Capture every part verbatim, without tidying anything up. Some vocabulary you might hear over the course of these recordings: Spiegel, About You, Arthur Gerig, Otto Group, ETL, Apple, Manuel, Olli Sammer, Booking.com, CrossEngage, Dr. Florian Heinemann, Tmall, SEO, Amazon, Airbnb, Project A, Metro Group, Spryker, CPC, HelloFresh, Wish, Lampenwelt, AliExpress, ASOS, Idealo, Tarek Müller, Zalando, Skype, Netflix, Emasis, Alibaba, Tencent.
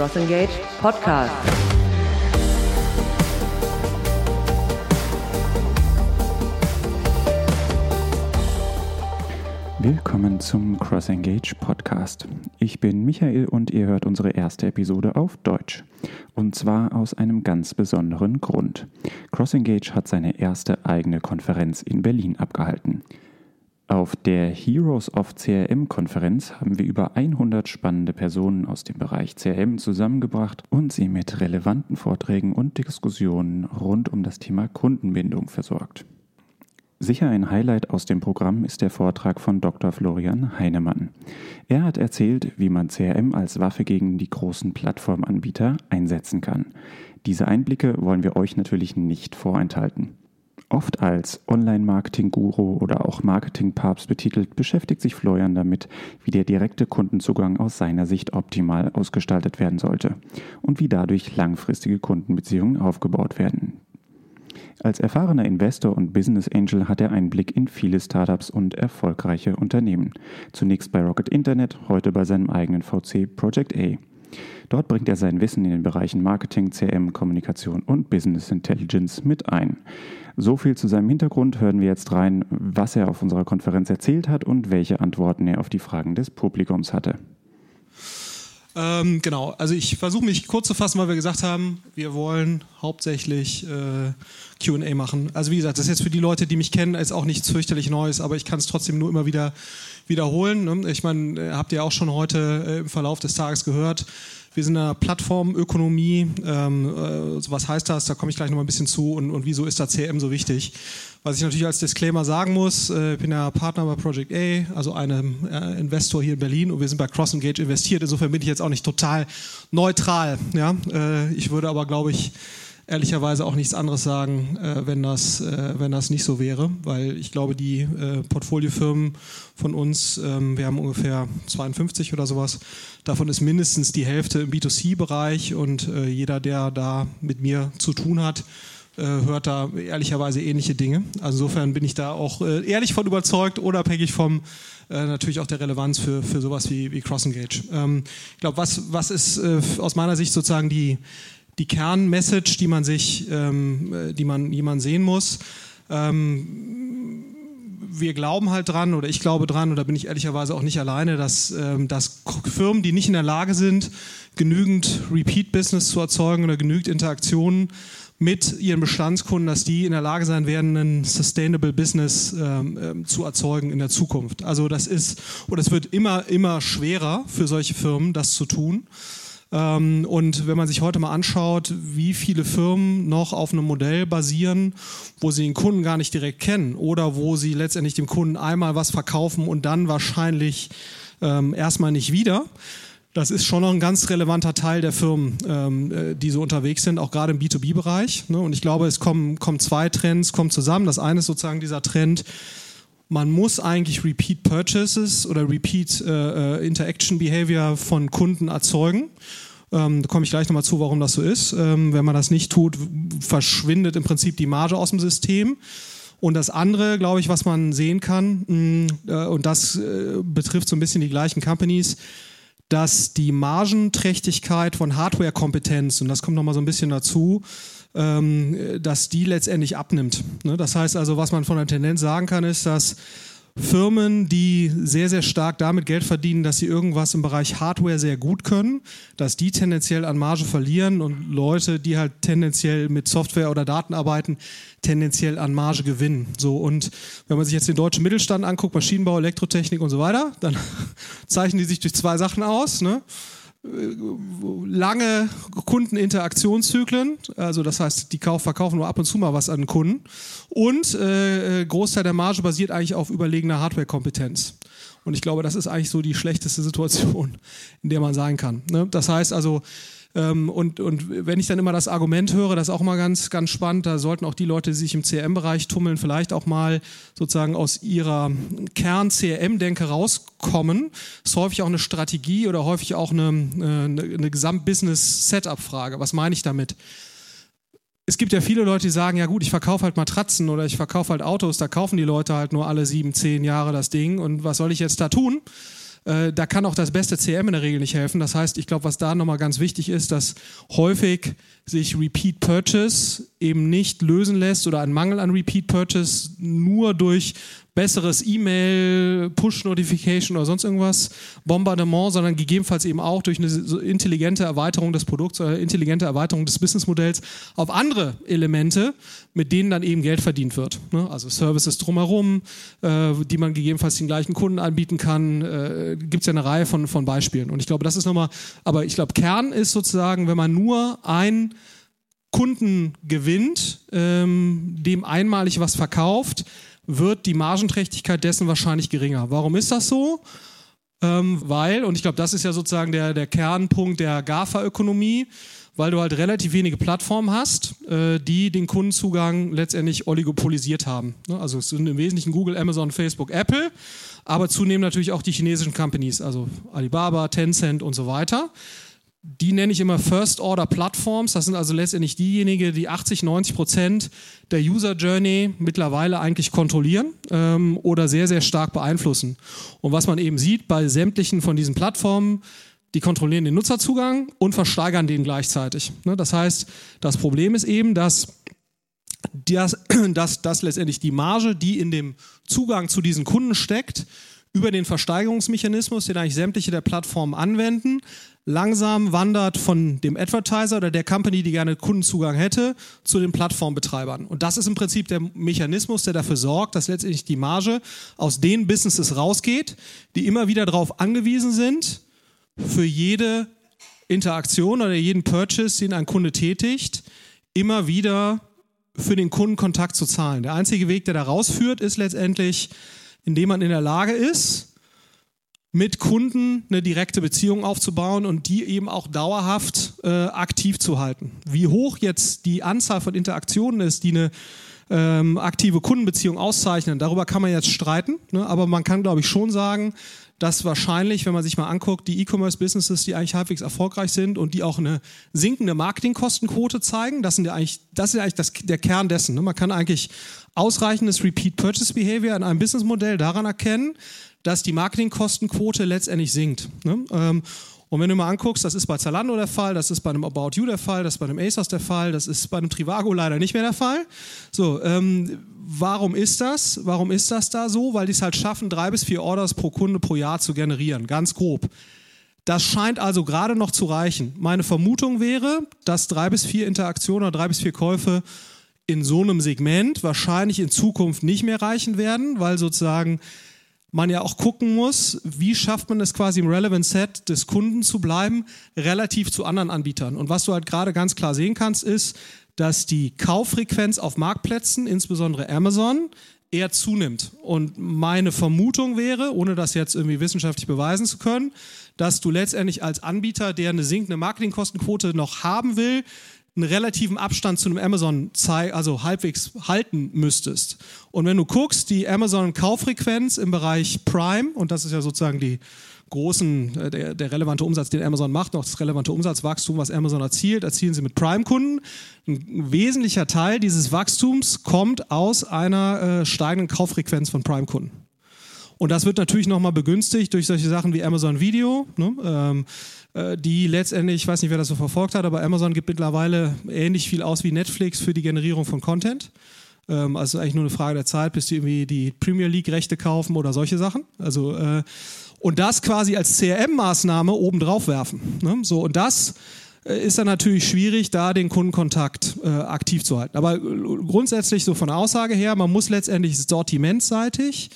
CrossEngage Podcast. Willkommen zum CrossEngage Podcast. Ich bin Michael und ihr hört unsere erste Episode auf Deutsch. Und zwar aus einem ganz besonderen Grund. CrossEngage hat seine erste eigene Konferenz in Berlin abgehalten. Auf der Heroes of C R M-Konferenz haben wir über hundert spannende Personen aus dem Bereich C R M zusammengebracht und sie mit relevanten Vorträgen und Diskussionen rund um das Thema Kundenbindung versorgt. Sicher ein Highlight aus dem Programm ist der Vortrag von Doktor Florian Heinemann. Er hat erzählt, wie man C R M als Waffe gegen die großen Plattformanbieter einsetzen kann. Diese Einblicke wollen wir euch natürlich nicht vorenthalten. Oft als Online-Marketing-Guru oder auch Marketing-Papst betitelt, beschäftigt sich Florian damit, wie der direkte Kundenzugang aus seiner Sicht optimal ausgestaltet werden sollte und wie dadurch langfristige Kundenbeziehungen aufgebaut werden. Als erfahrener Investor und Business Angel hat er einen Blick in viele Startups und erfolgreiche Unternehmen. Zunächst bei Rocket Internet, heute bei seinem eigenen V C Project A. Dort bringt er sein Wissen in den Bereichen Marketing, C R M, Kommunikation und Business Intelligence mit ein. So viel zu seinem Hintergrund. Hören wir jetzt rein, was er auf unserer Konferenz erzählt hat und welche Antworten er auf die Fragen des Publikums hatte. Ähm, genau, also ich versuche mich kurz zu fassen, weil wir gesagt haben, wir wollen hauptsächlich äh, Q und A machen. Also wie gesagt, das ist jetzt für die Leute, die mich kennen, ist auch nichts fürchterlich Neues, aber ich kann es trotzdem nur immer wieder wiederholen. Ne? Ich meine, habt ihr auch schon heute äh, im Verlauf des Tages gehört. Wir sind in einer Plattformökonomie, ähm, äh, was heißt das, da komme ich gleich nochmal ein bisschen zu und, und wieso ist da C R M so wichtig. Was ich natürlich als Disclaimer sagen muss, äh, ich bin ja Partner bei Project A, also einem äh, Investor hier in Berlin und wir sind bei CrossEngage investiert, insofern bin ich jetzt auch nicht total neutral. Ja? Äh, ich würde aber, glaube ich, ehrlicherweise auch nichts anderes sagen, äh, wenn das, äh, wenn das nicht so wäre, weil ich glaube, die äh, Portfoliofirmen von uns, ähm, wir haben ungefähr zweiundfünfzig oder sowas, davon ist mindestens die Hälfte im B to C-Bereich und äh, jeder, der da mit mir zu tun hat, äh, hört da ehrlicherweise ähnliche Dinge. Also insofern bin ich da auch äh, ehrlich von überzeugt, unabhängig vom Äh, natürlich auch der Relevanz für, für sowas wie, wie CrossEngage. Ähm, ich glaube, was, was ist äh, aus meiner Sicht sozusagen die Die Kernmessage, die man sich, ähm, die man, die man sehen muss. Ähm, wir glauben halt dran, oder ich glaube dran, und da bin ich ehrlicherweise auch nicht alleine, dass, ähm, dass Firmen, die nicht in der Lage sind, genügend Repeat-Business zu erzeugen oder genügend Interaktionen mit ihren Bestandskunden, dass die in der Lage sein werden, ein Sustainable Business ähm, zu erzeugen in der Zukunft. Also das ist, oder es wird immer, immer schwerer für solche Firmen, das zu tun. Und wenn man sich heute mal anschaut, wie viele Firmen noch auf einem Modell basieren, wo sie den Kunden gar nicht direkt kennen oder wo sie letztendlich dem Kunden einmal was verkaufen und dann wahrscheinlich ähm, erstmal nicht wieder, das ist schon noch ein ganz relevanter Teil der Firmen, ähm, die so unterwegs sind, auch gerade im B to B-Bereich. Ne? Und ich glaube, es kommen, kommen zwei Trends kommen zusammen. Das eine ist sozusagen dieser Trend, man muss eigentlich Repeat Purchases oder Repeat äh, Interaction Behavior von Kunden erzeugen. Ähm, da komme ich gleich nochmal zu, warum das so ist. Ähm, wenn man das nicht tut, verschwindet im Prinzip die Marge aus dem System. Und das andere, glaube ich, was man sehen kann, mh, äh, und das äh, betrifft so ein bisschen die gleichen Companies, dass die Margenträchtigkeit von Hardware-Kompetenz, und das kommt nochmal so ein bisschen dazu, dass die letztendlich abnimmt. Das heißt also, was man von der Tendenz sagen kann, ist, dass Firmen, die sehr, sehr stark damit Geld verdienen, dass sie irgendwas im Bereich Hardware sehr gut können, dass die tendenziell an Marge verlieren und Leute, die halt tendenziell mit Software oder Daten arbeiten, tendenziell an Marge gewinnen. So, und wenn man sich jetzt den deutschen Mittelstand anguckt, Maschinenbau, Elektrotechnik und so weiter, dann zeichnen die sich durch zwei Sachen aus, ne? Lange Kundeninteraktionszyklen, also das heißt, die verkaufen nur ab und zu mal was an Kunden und äh, Großteil der Marge basiert eigentlich auf überlegener Hardware-Kompetenz. Und ich glaube, das ist eigentlich so die schlechteste Situation, in der man sein kann. Ne? Das heißt also, ähm, und, und wenn ich dann immer das Argument höre, das ist auch mal ganz, ganz spannend, da sollten auch die Leute, die sich im C R M-Bereich tummeln, vielleicht auch mal sozusagen aus ihrer Kern-C R M-Denke rauskommen. Das ist häufig auch eine Strategie oder häufig auch eine, eine, eine Gesamt-Business-Setup-Frage. Was meine ich damit? Es gibt ja viele Leute, die sagen, ja gut, ich verkaufe halt Matratzen oder ich verkaufe halt Autos, da kaufen die Leute halt nur alle sieben, zehn Jahre das Ding und was soll ich jetzt da tun? Äh, da kann auch das beste C R M in der Regel nicht helfen. Das heißt, ich glaube, was da nochmal ganz wichtig ist, dass häufig sich Repeat Purchase eben nicht lösen lässt oder ein Mangel an Repeat Purchase nur durch besseres E-Mail, Push-Notification oder sonst irgendwas, Bombardement, sondern gegebenenfalls eben auch durch eine intelligente Erweiterung des Produkts oder intelligente Erweiterung des Businessmodells auf andere Elemente, mit denen dann eben Geld verdient wird. Also Services drumherum, die man gegebenenfalls den gleichen Kunden anbieten kann. Gibt es ja eine Reihe von, von Beispielen. Und ich glaube, das ist nochmal, aber ich glaube, Kern ist sozusagen, wenn man nur ein Kunden gewinnt, ähm, dem einmalig was verkauft, wird die Margenträchtigkeit dessen wahrscheinlich geringer. Warum ist das so? Ähm, weil, und ich glaube, das ist ja sozusagen der, der Kernpunkt der GAFA-Ökonomie, weil du halt relativ wenige Plattformen hast, äh, die den Kundenzugang letztendlich oligopolisiert haben. Also es sind im Wesentlichen Google, Amazon, Facebook, Apple, aber zunehmend natürlich auch die chinesischen Companies, also Alibaba, Tencent und so weiter. Die nenne ich immer First-Order-Plattforms. Das sind also letztendlich diejenigen, die achtzig, neunzig Prozent der User-Journey mittlerweile eigentlich kontrollieren ähm, oder sehr, sehr stark beeinflussen. Und was man eben sieht bei sämtlichen von diesen Plattformen, die kontrollieren den Nutzerzugang und versteigern den gleichzeitig. Ne? Das heißt, das Problem ist eben, dass das, dass, dass letztendlich die Marge, die in dem Zugang zu diesen Kunden steckt, über den Versteigerungsmechanismus, den eigentlich sämtliche der Plattformen anwenden, langsam wandert von dem Advertiser oder der Company, die gerne Kundenzugang hätte, zu den Plattformbetreibern. Und das ist im Prinzip der Mechanismus, der dafür sorgt, dass letztendlich die Marge aus den Businesses rausgeht, die immer wieder darauf angewiesen sind, für jede Interaktion oder jeden Purchase, den ein Kunde tätigt, immer wieder für den Kunden Kontakt zu zahlen. Der einzige Weg, der da rausführt, ist letztendlich, indem man in der Lage ist, mit Kunden eine direkte Beziehung aufzubauen und die eben auch dauerhaft äh, aktiv zu halten. Wie hoch jetzt die Anzahl von Interaktionen ist, die eine ähm, aktive Kundenbeziehung auszeichnen, darüber kann man jetzt streiten, ne? Aber man kann, glaube ich, schon sagen, dass wahrscheinlich, wenn man sich mal anguckt, die E-Commerce-Businesses, die eigentlich halbwegs erfolgreich sind und die auch eine sinkende Marketingkostenquote zeigen, das, sind ja eigentlich, das ist ja eigentlich das, der Kern dessen. Ne? Man kann eigentlich ausreichendes Repeat-Purchase-Behavior in einem Businessmodell daran erkennen, dass die Marketingkostenquote letztendlich sinkt. Ne? Ähm, und wenn du mal anguckst, das ist bei Zalando der Fall, das ist bei einem About You der Fall, das ist bei einem ASOS der Fall, das ist bei einem Trivago leider nicht mehr der Fall. So, ähm, warum ist das? Warum ist das da so? Weil die es halt schaffen, drei bis vier Orders pro Kunde pro Jahr zu generieren, ganz grob. Das scheint also gerade noch zu reichen. Meine Vermutung wäre, dass drei bis vier Interaktionen oder drei bis vier Käufe in so einem Segment wahrscheinlich in Zukunft nicht mehr reichen werden, weil sozusagen man ja auch gucken muss, wie schafft man es quasi im Relevant Set des Kunden zu bleiben, relativ zu anderen Anbietern. Und was du halt gerade ganz klar sehen kannst, ist, dass die Kauffrequenz auf Marktplätzen, insbesondere Amazon, eher zunimmt. Und meine Vermutung wäre, ohne das jetzt irgendwie wissenschaftlich beweisen zu können, dass du letztendlich als Anbieter, der eine sinkende Marketingkostenquote noch haben will, einen relativen Abstand zu einem Amazon zei- also halbwegs halten müsstest. Und wenn du guckst, die Amazon-Kauffrequenz im Bereich Prime, und das ist ja sozusagen die großen, der, der relevante Umsatz, den Amazon macht, noch das relevante Umsatzwachstum, was Amazon erzielt, erzielen sie mit Prime-Kunden. Ein wesentlicher Teil dieses Wachstums kommt aus einer äh, steigenden Kauffrequenz von Prime-Kunden. Und das wird natürlich nochmal begünstigt durch solche Sachen wie Amazon Video, ne? ähm, die letztendlich, ich weiß nicht, wer das so verfolgt hat, aber Amazon gibt mittlerweile ähnlich viel aus wie Netflix für die Generierung von Content. Ähm, also eigentlich nur eine Frage der Zeit, bis die irgendwie die Premier League-Rechte kaufen oder solche Sachen. Also äh, und das quasi als C R M-Maßnahme obendrauf werfen. Ne? So, und das ist dann natürlich schwierig, da den Kundenkontakt äh, aktiv zu halten. Aber grundsätzlich so von der Aussage her, man muss letztendlich sortimentseitig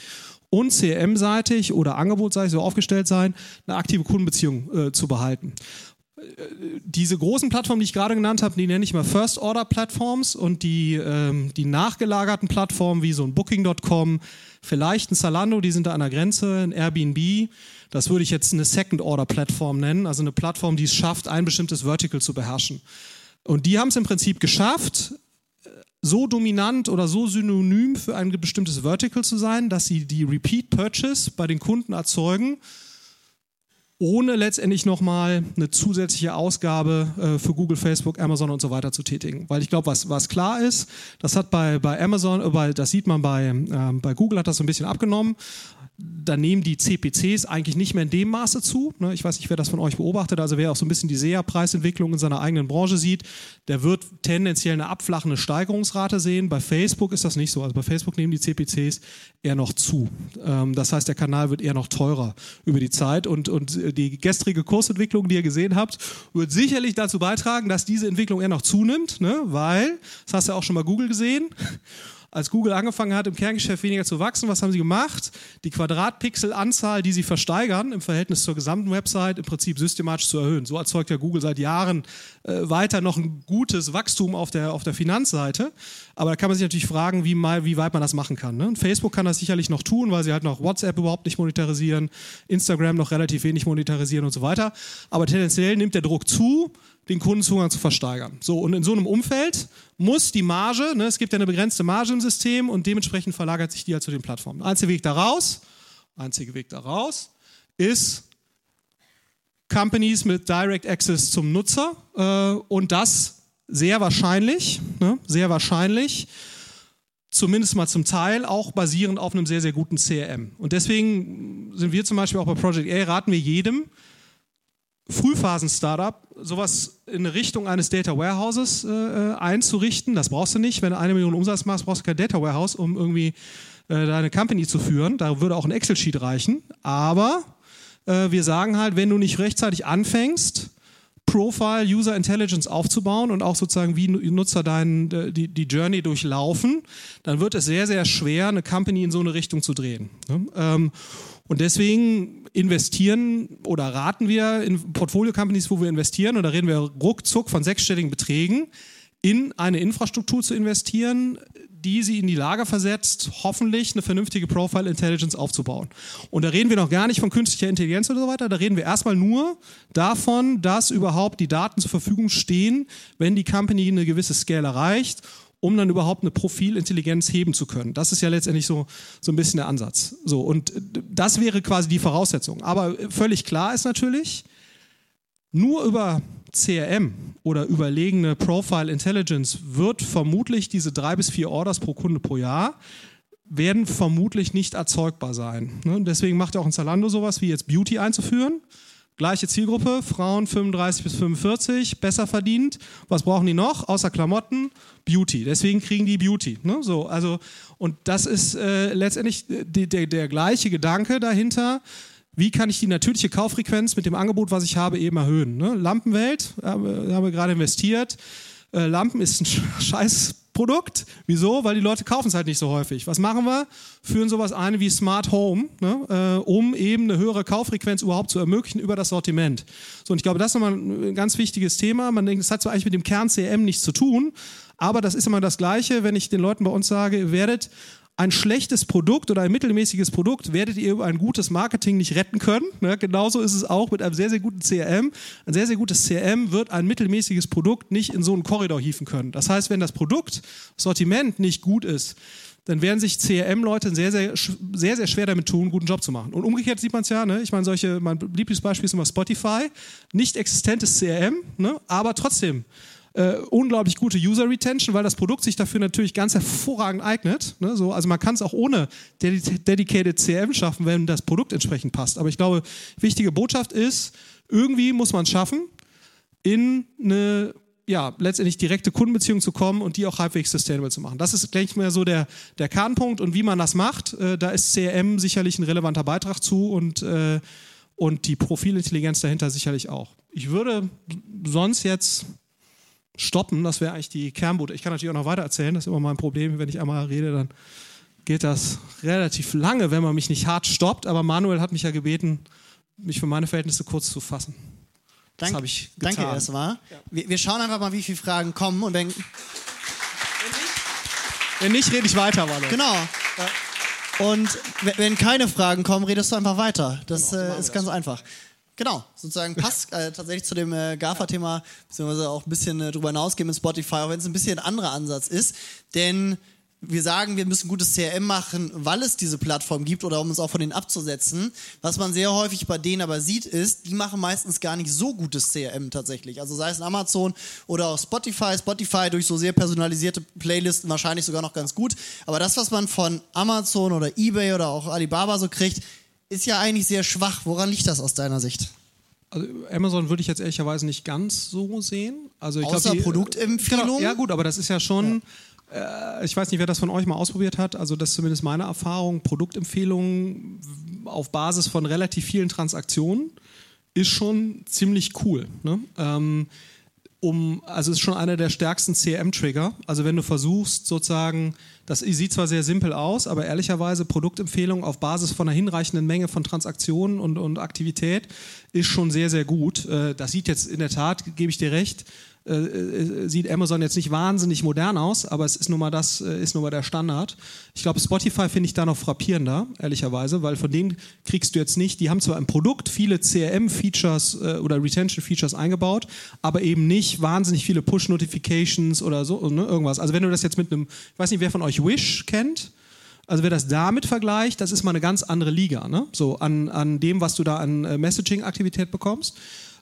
und C R M-seitig oder angebotsseitig so aufgestellt sein, eine aktive Kundenbeziehung äh, zu behalten. Äh, diese großen Plattformen, die ich gerade genannt habe, die nenne ich mal First-Order-Plattforms und die, ähm, die nachgelagerten Plattformen wie so ein Booking Punkt com, vielleicht ein Zalando, die sind da an der Grenze, ein Airbnb, das würde ich jetzt eine Second-Order-Plattform nennen, also eine Plattform, die es schafft, ein bestimmtes Vertical zu beherrschen. Und die haben es im Prinzip geschafft, so dominant oder so synonym für ein bestimmtes Vertical zu sein, dass sie die Repeat Purchase bei den Kunden erzeugen, ohne letztendlich nochmal eine zusätzliche Ausgabe äh, für Google, Facebook, Amazon und so weiter zu tätigen. Weil ich glaube, was, was klar ist, das hat bei, bei Amazon, äh, bei, das sieht man bei, äh, bei Google, hat das so ein bisschen abgenommen. da nehmen die C P Cs eigentlich nicht mehr in dem Maße zu. Ich weiß nicht, wer das von euch beobachtet, also wer auch so ein bisschen die S E A-Preisentwicklung in seiner eigenen Branche sieht, der wird tendenziell eine abflachende Steigerungsrate sehen. Bei Facebook ist das nicht so. Also bei Facebook nehmen die C P Cs eher noch zu. Das heißt, der Kanal wird eher noch teurer über die Zeit und, und die gestrige Kursentwicklung, die ihr gesehen habt, wird sicherlich dazu beitragen, dass diese Entwicklung eher noch zunimmt, ne? Weil, das hast du ja auch schon bei Google gesehen, als Google angefangen hat, im Kerngeschäft weniger zu wachsen, was haben sie gemacht? Die Quadratpixelanzahl, die sie versteigern, im Verhältnis zur gesamten Website im Prinzip systematisch zu erhöhen. So erzeugt ja Google seit Jahren äh, weiter noch ein gutes Wachstum auf der, auf der Finanzseite. Aber da kann man sich natürlich fragen, wie, mal, wie weit man das machen kann. Ne? Und Facebook kann das sicherlich noch tun, weil sie halt noch WhatsApp überhaupt nicht monetarisieren, Instagram noch relativ wenig monetarisieren und so weiter. Aber tendenziell nimmt der Druck zu, den Kundenzugang zu versteigern. So, und in so einem Umfeld muss die Marge, ne, es gibt ja eine begrenzte Marge im System und dementsprechend verlagert sich die halt zu den Plattformen. Der einzige Weg daraus, einzige Weg daraus ist Companies mit Direct Access zum Nutzer äh, und das sehr wahrscheinlich, ne, sehr wahrscheinlich, zumindest mal zum Teil, auch basierend auf einem sehr, sehr guten C R M. Und deswegen sind wir zum Beispiel auch bei Project A, raten wir jedem Frühphasen-Startup, sowas in Richtung eines Data Warehouses äh, einzurichten. Das brauchst du nicht. Wenn du eine Million Umsatz machst, brauchst du kein Data Warehouse, um irgendwie äh, deine Company zu führen. Da würde auch ein Excel-Sheet reichen. Aber äh, wir sagen halt, wenn du nicht rechtzeitig anfängst, Profile User Intelligence aufzubauen und auch sozusagen wie Nutzer deinen, die, die Journey durchlaufen, dann wird es sehr, sehr schwer, eine Company in so eine Richtung zu drehen. Ne? Ähm, Und deswegen investieren oder raten wir in Portfolio-Companies, wo wir investieren, und da reden wir ruckzuck von sechsstelligen Beträgen, in eine Infrastruktur zu investieren, die sie in die Lage versetzt, hoffentlich eine vernünftige Profile Intelligence aufzubauen. Und da reden wir noch gar nicht von künstlicher Intelligenz oder so weiter, da reden wir erstmal nur davon, dass überhaupt die Daten zur Verfügung stehen, wenn die Company eine gewisse Scale erreicht, um dann überhaupt eine Profilintelligenz heben zu können. Das ist ja letztendlich so, so ein bisschen der Ansatz. So, und das wäre quasi die Voraussetzung. Aber völlig klar ist natürlich, nur über C R M oder überlegene Profile Intelligence wird vermutlich diese drei bis vier Orders pro Kunde pro Jahr werden vermutlich nicht erzeugbar sein. Und deswegen macht ja auch in Zalando sowas wie jetzt Beauty einzuführen. Gleiche Zielgruppe, Frauen fünfunddreißig bis fünfundvierzig, besser verdient. Was brauchen die noch? Außer Klamotten, Beauty. Deswegen kriegen die Beauty. Ne? So, also, und das ist äh, letztendlich die, der, der gleiche Gedanke dahinter. Wie kann ich die natürliche Kauffrequenz mit dem Angebot, was ich habe, eben erhöhen? Ne? Lampenwelt, da haben wir gerade investiert. Äh, Lampen ist ein scheiß Produkt. Wieso? Weil die Leute kaufen es halt nicht so häufig. Was machen wir? Führen sowas ein wie Smart Home, ne? äh, um eben eine höhere Kauffrequenz überhaupt zu ermöglichen über das Sortiment. So, und ich glaube, das ist nochmal ein ganz wichtiges Thema. Man denkt, das hat zwar eigentlich mit dem Kern-C R M nichts zu tun, aber das ist immer das Gleiche, wenn ich den Leuten bei uns sage, ihr werdet ein schlechtes Produkt oder ein mittelmäßiges Produkt werdet ihr über ein gutes Marketing nicht retten können. Ne? Genauso ist es auch mit einem sehr, sehr guten C R M. Ein sehr, sehr gutes C R M wird ein mittelmäßiges Produkt nicht in so einen Korridor hieven können. Das heißt, wenn das Produkt, das Sortiment nicht gut ist, dann werden sich C R M-Leute sehr, sehr, sehr, sehr schwer damit tun, einen guten Job zu machen. Und umgekehrt sieht man es ja, ne? Ich meine, solche, mein Lieblingsbeispiel ist immer Spotify, nicht existentes C R M, ne? Aber trotzdem Äh, unglaublich gute User-Retention, weil das Produkt sich dafür natürlich ganz hervorragend eignet. Ne? So, also man kann es auch ohne ded- dedicated C R M schaffen, wenn das Produkt entsprechend passt. Aber ich glaube, wichtige Botschaft ist, irgendwie muss man es schaffen, in eine ja, letztendlich direkte Kundenbeziehung zu kommen und die auch halbwegs sustainable zu machen. Das ist, denke ich mal, so der, der Kernpunkt. Und wie man das macht, äh, da ist C R M sicherlich ein relevanter Beitrag zu und, äh, und die Profilintelligenz dahinter sicherlich auch. Ich würde sonst jetzt stoppen, das wäre eigentlich die Kernbote. Ich kann natürlich auch noch weiter erzählen, das ist immer mein Problem, wenn ich einmal rede, dann geht das relativ lange, wenn man mich nicht hart stoppt, aber Manuel hat mich ja gebeten, mich für meine Verhältnisse kurz zu fassen. Das habe ich getan. Danke erstmal. Ja. Wir, wir schauen einfach mal, wie viele Fragen kommen und wenn, wenn nicht, wenn nicht rede ich weiter, Walle. Genau. Ja. Und wenn keine Fragen kommen, redest du einfach weiter. Das genau, so äh, ist ganz das. einfach. Genau, sozusagen passt äh, tatsächlich zu dem äh, GAFA-Thema, beziehungsweise auch ein bisschen äh, drüber hinausgehen mit Spotify, auch wenn es ein bisschen ein anderer Ansatz ist, denn wir sagen, wir müssen gutes C R M machen, weil es diese Plattform gibt oder um uns auch von denen abzusetzen. Was man sehr häufig bei denen aber sieht, ist, die machen meistens gar nicht so gutes C R M tatsächlich. Also sei es in Amazon oder auch Spotify. Spotify durch so sehr personalisierte Playlisten wahrscheinlich sogar noch ganz gut. Aber das, was man von Amazon oder eBay oder auch Alibaba so kriegt, ist ja eigentlich sehr schwach. Woran liegt das aus deiner Sicht? Also Amazon würde ich jetzt ehrlicherweise nicht ganz so sehen. Also ich Außer glaub, die, Produktempfehlung? Genau, ja gut, aber das ist ja schon... Ja. Ich weiß nicht, wer das von euch mal ausprobiert hat, also das ist zumindest meine Erfahrung, Produktempfehlungen auf Basis von relativ vielen Transaktionen ist schon ziemlich cool. Ne? Ähm, um, also ist schon einer der stärksten C R M-Trigger. Also wenn du versuchst sozusagen, das sieht zwar sehr simpel aus, aber ehrlicherweise Produktempfehlungen auf Basis von einer hinreichenden Menge von Transaktionen und, und Aktivität ist schon sehr, sehr gut. Das sieht jetzt in der Tat, gebe ich dir recht, Äh, sieht Amazon jetzt nicht wahnsinnig modern aus, aber es ist nun mal das, äh, ist nun mal der Standard. Ich glaube, Spotify finde ich da noch frappierender, ehrlicherweise, weil von denen kriegst du jetzt nicht, die haben zwar im Produkt viele C R M-Features äh, oder Retention-Features eingebaut, aber eben nicht wahnsinnig viele Push-Notifications oder so, ne, irgendwas. Also wenn du das jetzt mit einem, ich weiß nicht, wer von euch Wish kennt, also wer das damit vergleicht, das ist mal eine ganz andere Liga, ne? So an, an dem, was du da an äh, Messaging-Aktivität bekommst.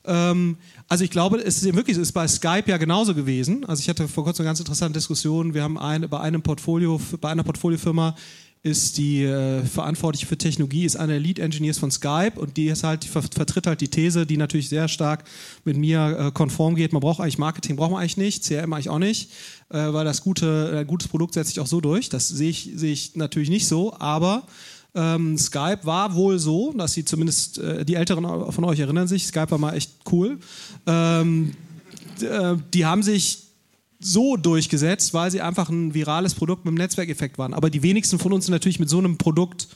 Also ich glaube, es ist wirklich, es ist bei Skype ja genauso gewesen. Also ich hatte vor kurzem eine ganz interessante Diskussion. Wir haben ein, bei einem Portfolio, bei einer Portfoliofirma ist die äh, verantwortliche für Technologie, ist einer der Lead Engineers von Skype und die ist halt, die vertritt halt die These, die natürlich sehr stark mit mir äh, konform geht. Man braucht eigentlich Marketing, braucht man eigentlich nicht, C R M eigentlich auch nicht, äh, weil das gute, ein gutes Produkt setzt sich auch so durch. Das sehe ich, sehe ich natürlich nicht so, aber Ähm, Skype war wohl so, dass sie zumindest, äh, die Älteren von euch erinnern sich, Skype war mal echt cool, ähm, d- äh, die haben sich so durchgesetzt, weil sie einfach ein virales Produkt mit einem Netzwerkeffekt waren. Aber die wenigsten von uns sind natürlich mit so einem Produkt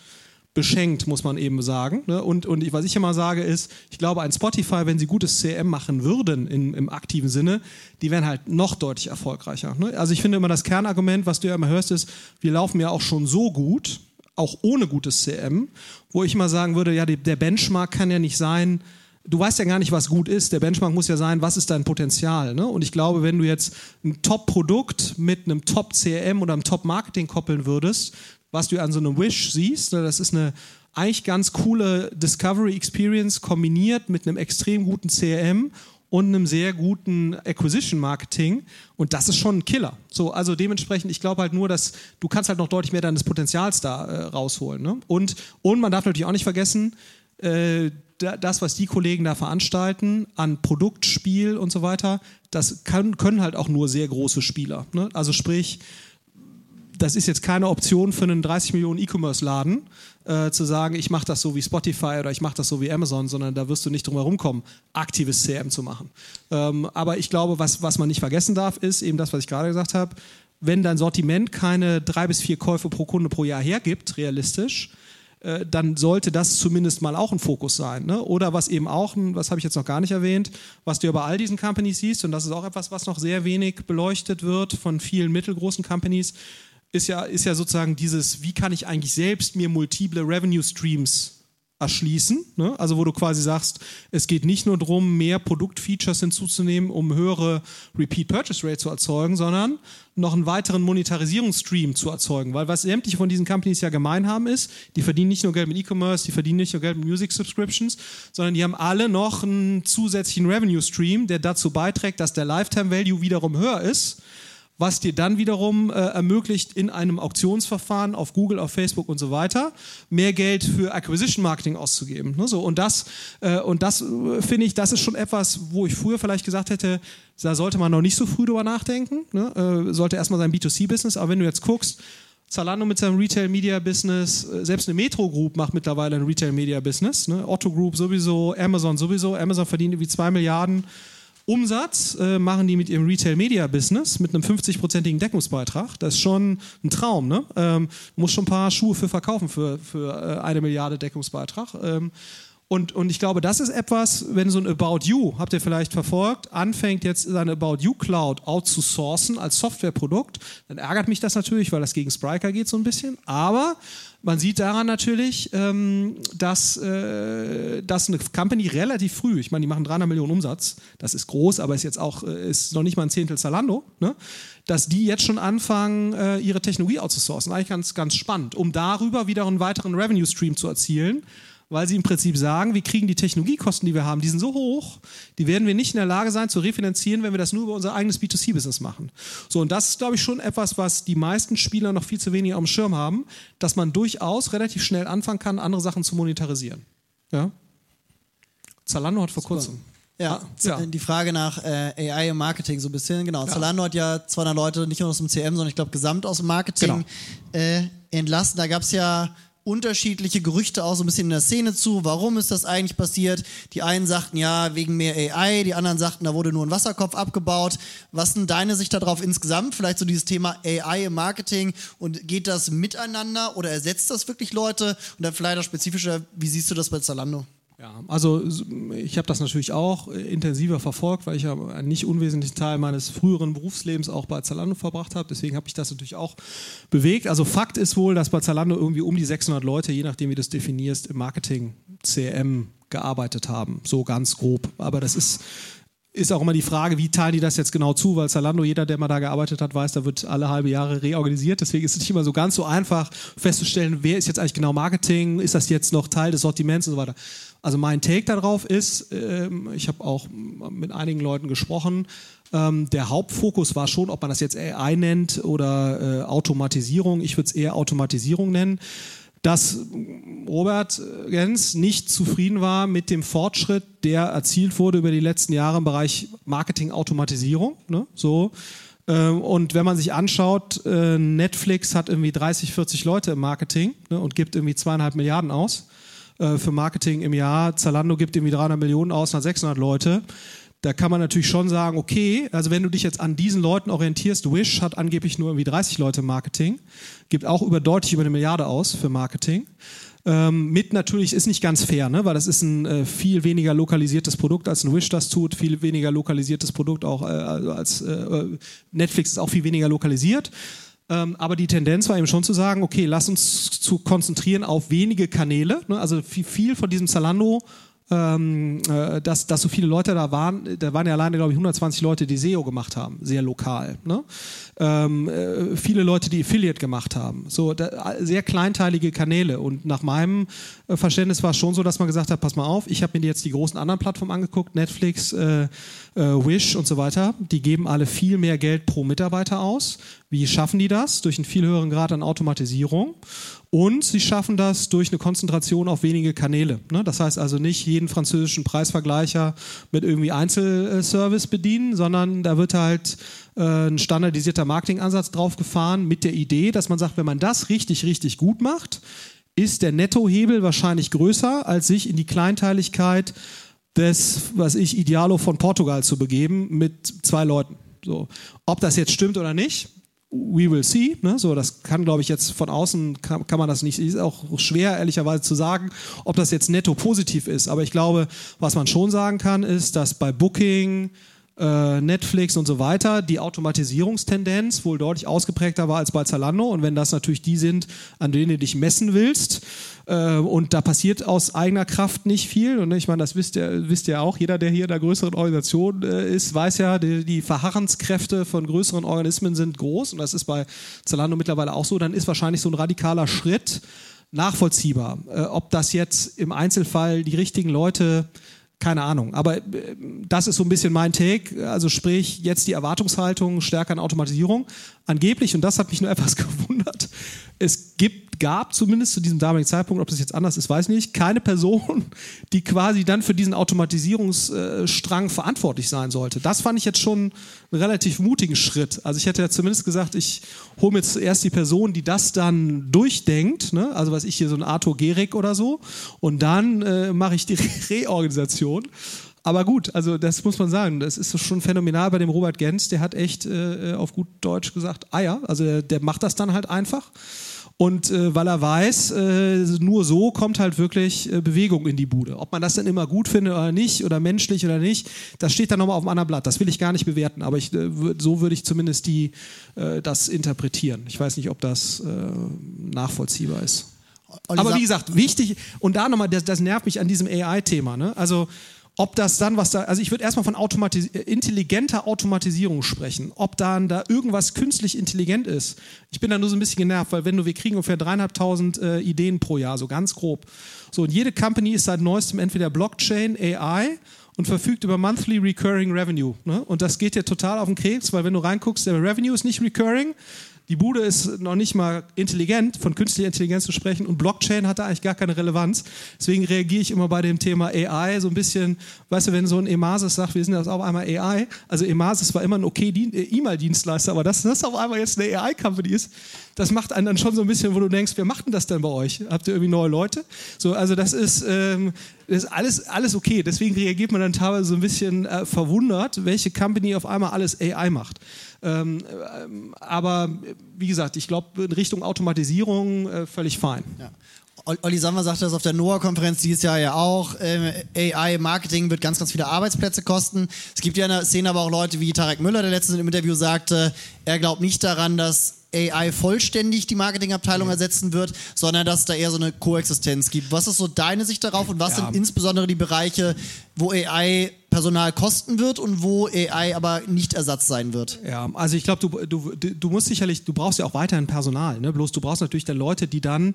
beschenkt, muss man eben sagen. Ne? Und, und was ich immer sage ist, ich glaube, ein Spotify, wenn sie gutes C R M machen würden in, im aktiven Sinne, die wären halt noch deutlich erfolgreicher. Ne? Also ich finde immer das Kernargument, was du ja immer hörst, ist, wir laufen ja auch schon so gut, auch ohne gutes C R M, wo ich mal sagen würde, ja, der Benchmark kann ja nicht sein, du weißt ja gar nicht, was gut ist, der Benchmark muss ja sein, was ist dein Potenzial, ne? Und ich glaube, wenn du jetzt ein Top-Produkt mit einem Top-C R M oder einem Top-Marketing koppeln würdest, was du an so einem Wish siehst, ne, das ist eine eigentlich ganz coole Discovery-Experience kombiniert mit einem extrem guten C R M und einem sehr guten Acquisition-Marketing und das ist schon ein Killer. So, also dementsprechend, ich glaube halt nur, dass du kannst halt noch deutlich mehr deines Potenzials da äh, rausholen. Ne? Und, und man darf natürlich auch nicht vergessen, äh, das, was die Kollegen da veranstalten an Produktspiel und so weiter, das kann, können halt auch nur sehr große Spieler. Ne? Also sprich, das ist jetzt keine Option für einen dreißig Millionen E-Commerce-Laden, äh, zu sagen, ich mache das so wie Spotify oder ich mache das so wie Amazon, sondern da wirst du nicht drum herum kommen, aktives C R M zu machen. Ähm, aber ich glaube, was, was man nicht vergessen darf, ist eben das, was ich gerade gesagt habe, wenn dein Sortiment keine drei bis vier Käufe pro Kunde pro Jahr hergibt, realistisch, äh, dann sollte das zumindest mal auch ein Fokus sein. Ne? Oder was eben auch, was habe ich jetzt noch gar nicht erwähnt, was du ja bei all diesen Companies siehst, und das ist auch etwas, was noch sehr wenig beleuchtet wird von vielen mittelgroßen Companies, Ist ja, ist ja sozusagen dieses, wie kann ich eigentlich selbst mir multiple Revenue Streams erschließen, ne? Also wo du quasi sagst, es geht nicht nur darum, mehr Produktfeatures hinzuzunehmen, um höhere Repeat Purchase Rate zu erzeugen, sondern noch einen weiteren Monetarisierungsstream zu erzeugen, weil was sämtliche von diesen Companies ja gemein haben ist, die verdienen nicht nur Geld mit E-Commerce, die verdienen nicht nur Geld mit Music Subscriptions, sondern die haben alle noch einen zusätzlichen Revenue Stream, der dazu beiträgt, dass der Lifetime Value wiederum höher ist, was dir dann wiederum äh, ermöglicht, in einem Auktionsverfahren auf Google, auf Facebook und so weiter, mehr Geld für Acquisition-Marketing auszugeben. Ne? So, und das, äh, und das äh, finde ich, das ist schon etwas, wo ich früher vielleicht gesagt hätte, da sollte man noch nicht so früh drüber nachdenken, ne? äh, sollte erstmal sein B two C-Business, aber wenn du jetzt guckst, Zalando mit seinem Retail-Media-Business, äh, selbst eine Metro Group macht mittlerweile ein Retail-Media-Business, ne? Otto Group sowieso, Amazon sowieso, Amazon verdient irgendwie zwei Milliarden Umsatz äh, machen die mit ihrem Retail-Media-Business mit einem fünfzig-prozentigen Deckungsbeitrag. Das ist schon ein Traum, ne? Ähm, muss schon ein paar Schuhe für verkaufen für, für äh, eine Milliarde Deckungsbeitrag. Ähm, Und, und ich glaube, das ist etwas, wenn so ein About You, habt ihr vielleicht verfolgt, anfängt jetzt seine About You Cloud outzusourcen als Softwareprodukt, dann ärgert mich das natürlich, weil das gegen Spryker geht so ein bisschen. Aber man sieht daran natürlich, ähm, dass, äh, dass eine Company relativ früh, ich meine, die machen dreihundert Millionen Umsatz, das ist groß, aber ist jetzt auch ist noch nicht mal ein Zehntel Zalando, ne? Dass die jetzt schon anfangen, äh, ihre Technologie outzusourcen. Eigentlich ganz, ganz spannend, um darüber wieder einen weiteren Revenue-Stream zu erzielen. Weil sie im Prinzip sagen, wir kriegen die Technologiekosten, die wir haben, die sind so hoch, die werden wir nicht in der Lage sein zu refinanzieren, wenn wir das nur über unser eigenes B zwei C Business machen. So, und das ist, glaube ich, schon etwas, was die meisten Spieler noch viel zu wenig auf dem Schirm haben, dass man durchaus relativ schnell anfangen kann, andere Sachen zu monetarisieren. Ja? Zalando hat vor Super. kurzem... Ja, ja, die Frage nach äh, A I im Marketing so ein bisschen, genau. Ja. Zalando hat ja zweihundert Leute nicht nur aus dem C M, sondern ich glaube gesamt aus dem Marketing genau. äh, entlassen. Da gab es ja unterschiedliche Gerüchte auch so ein bisschen in der Szene zu. Warum ist das eigentlich passiert? Die einen sagten, ja, wegen mehr A I. Die anderen sagten, da wurde nur ein Wasserkopf abgebaut. Was ist denn deine Sicht darauf insgesamt? Vielleicht so dieses Thema A I im Marketing. Und geht das miteinander oder ersetzt das wirklich Leute? Und dann vielleicht auch spezifischer, wie siehst du das bei Zalando? Ja, also ich habe das natürlich auch intensiver verfolgt, weil ich ja einen nicht unwesentlichen Teil meines früheren Berufslebens auch bei Zalando verbracht habe. Deswegen habe ich das natürlich auch bewegt. Also Fakt ist wohl, dass bei Zalando irgendwie um die sechshundert Leute, je nachdem wie du es definierst, im Marketing, C R M gearbeitet haben. So ganz grob. Aber das ist... Ist auch immer die Frage, wie teilen die das jetzt genau zu, weil Zalando, jeder, der mal da gearbeitet hat, weiß, da wird alle halbe Jahre reorganisiert. Deswegen ist es nicht immer so ganz so einfach festzustellen, wer ist jetzt eigentlich genau Marketing, ist das jetzt noch Teil des Sortiments und so weiter. Also mein Take darauf ist, ich habe auch mit einigen Leuten gesprochen, der Hauptfokus war schon, ob man das jetzt A I nennt oder Automatisierung. Ich würde es eher Automatisierung nennen. Dass Robert Gentz nicht zufrieden war mit dem Fortschritt, der erzielt wurde über die letzten Jahre im Bereich Marketing-Automatisierung. Ne? So. Und wenn man sich anschaut, Netflix hat irgendwie dreißig, vierzig Leute im Marketing, ne? Und gibt irgendwie zweieinhalb Milliarden aus für Marketing im Jahr. Zalando gibt irgendwie dreihundert Millionen aus, hat sechshundert Leute. Da kann man natürlich schon sagen, okay, also wenn du dich jetzt an diesen Leuten orientierst, Wish hat angeblich nur irgendwie dreißig Leute im Marketing, gibt auch über deutlich über eine Milliarde aus für Marketing. Ähm, mit natürlich ist nicht ganz fair, ne? Weil das ist ein äh, viel weniger lokalisiertes Produkt, als ein Wish das tut, viel weniger lokalisiertes Produkt auch äh, als äh, Netflix ist auch viel weniger lokalisiert. Ähm, aber die Tendenz war eben schon zu sagen, okay, lass uns zu konzentrieren auf wenige Kanäle, ne? Also viel, viel von diesem Zalando. Ähm, äh, dass, dass so viele Leute da waren, da waren ja alleine, glaube ich, hundertzwanzig Leute, die S E O gemacht haben, sehr lokal. Ne? Ähm, äh, viele Leute, die Affiliate gemacht haben. So da, sehr kleinteilige Kanäle. Und nach meinem äh, Verständnis war es schon so, dass man gesagt hat, pass mal auf, ich habe mir jetzt die großen anderen Plattformen angeguckt, Netflix, äh, äh, Wish und so weiter. Die geben alle viel mehr Geld pro Mitarbeiter aus. Wie schaffen die das? Durch einen viel höheren Grad an Automatisierung. Und sie schaffen das durch eine Konzentration auf wenige Kanäle. Ne? Das heißt also nicht jeden französischen Preisvergleicher mit irgendwie Einzelservice bedienen, sondern da wird halt äh, ein standardisierter Marketingansatz draufgefahren mit der Idee, dass man sagt, wenn man das richtig, richtig gut macht, ist der Nettohebel wahrscheinlich größer, als sich in die Kleinteiligkeit des, was ich, Idealo von Portugal zu begeben mit zwei Leuten. So. Ob das jetzt stimmt oder nicht, we will see, ne? So, das kann, glaube ich, jetzt von außen kann, kann man das nicht, ist auch schwer, ehrlicherweise zu sagen, ob das jetzt netto positiv ist, aber ich glaube, was man schon sagen kann, ist, dass bei Booking, äh, Netflix und so weiter die Automatisierungstendenz wohl deutlich ausgeprägter war als bei Zalando, und wenn das natürlich die sind, an denen du dich messen willst, äh, und da passiert aus eigener Kraft nicht viel, und ich meine, das wisst ihr, wisst ihr auch, jeder, der hier in einer größeren Organisation äh, ist, weiß ja, die, die Verharrenskräfte von größeren Organismen sind groß, und das ist bei Zalando mittlerweile auch so, dann ist wahrscheinlich so ein radikaler Schritt nachvollziehbar. Äh, ob das jetzt im Einzelfall die richtigen Leute, keine Ahnung, aber das ist so ein bisschen mein Take, also sprich jetzt die Erwartungshaltung stärker an Automatisierung. Angeblich, und das hat mich nur etwas gewundert, es gibt, gab zumindest zu diesem damaligen Zeitpunkt, ob das jetzt anders ist, weiß ich nicht, keine Person, die quasi dann für diesen Automatisierungsstrang verantwortlich sein sollte. Das fand ich jetzt schon einen relativ mutigen Schritt. Also ich hätte ja zumindest gesagt, ich hole mir zuerst die Person, die das dann durchdenkt, ne? Also was ich hier, so ein Arthur Gerig oder so, und dann äh, mache ich die Reorganisation. Aber gut, also das muss man sagen, das ist schon phänomenal bei dem Robert Gentz, der hat echt äh, auf gut Deutsch gesagt Eier, also der, der macht das dann halt einfach, Und äh, weil er weiß, äh, nur so kommt halt wirklich äh, Bewegung in die Bude. Ob man das dann immer gut findet oder nicht oder menschlich oder nicht, das steht dann nochmal auf einem anderen Blatt. Das will ich gar nicht bewerten, aber ich, äh, w- so würde ich zumindest die, äh, das interpretieren. Ich weiß nicht, ob das äh, nachvollziehbar ist. Olli, aber wie gesagt, wichtig, und da nochmal, das, das nervt mich an diesem A I-Thema, ne? Also ob das dann, was da, also ich würde erstmal von automatis- intelligenter Automatisierung sprechen, ob dann da irgendwas künstlich intelligent ist. Ich bin da nur so ein bisschen genervt, weil wenn du, wir kriegen ungefähr dreieinhalbtausend äh, Ideen pro Jahr, so ganz grob. So, und jede Company ist seit neuestem entweder Blockchain, A I und verfügt über Monthly Recurring Revenue. Ne? Und das geht dir total auf den Keks, weil wenn du reinguckst, der Revenue ist nicht recurring, die Bude ist noch nicht mal intelligent, von künstlicher Intelligenz zu sprechen, und Blockchain hat da eigentlich gar keine Relevanz. Deswegen reagiere ich immer bei dem Thema A I so ein bisschen, weißt du, wenn so ein Emasis sagt, wir sind jetzt auf einmal A I, also Emasis war immer ein okay E-Mail-Dienstleister, aber dass das auf einmal jetzt eine A I-Company ist, das macht einen dann schon so ein bisschen, wo du denkst, wer macht denn das denn bei euch? Habt ihr irgendwie neue Leute? So, also das ist, ähm, das ist alles, alles okay. Deswegen reagiert man dann teilweise so ein bisschen äh, verwundert, welche Company auf einmal alles A I macht. Ähm, ähm, aber wie gesagt, ich glaube, in Richtung Automatisierung äh, völlig fein. Ja. Olli Sammer sagte das auf der N O A-Konferenz dieses Jahr ja auch. Ähm, A I-Marketing wird ganz, ganz viele Arbeitsplätze kosten. Es gibt ja in der Szene aber auch Leute wie Tarek Müller, der letztens im Interview sagte, er glaubt nicht daran, dass A I vollständig die Marketingabteilung ja. ersetzen wird, sondern dass es da eher so eine Koexistenz gibt. Was ist so deine Sicht darauf und was ja. sind insbesondere die Bereiche, wo A I Personal kosten wird und wo A I aber nicht Ersatz sein wird? Ja, also ich glaube, du, du, du musst sicherlich, du brauchst ja auch weiterhin Personal, ne? Bloß du brauchst natürlich dann Leute, die dann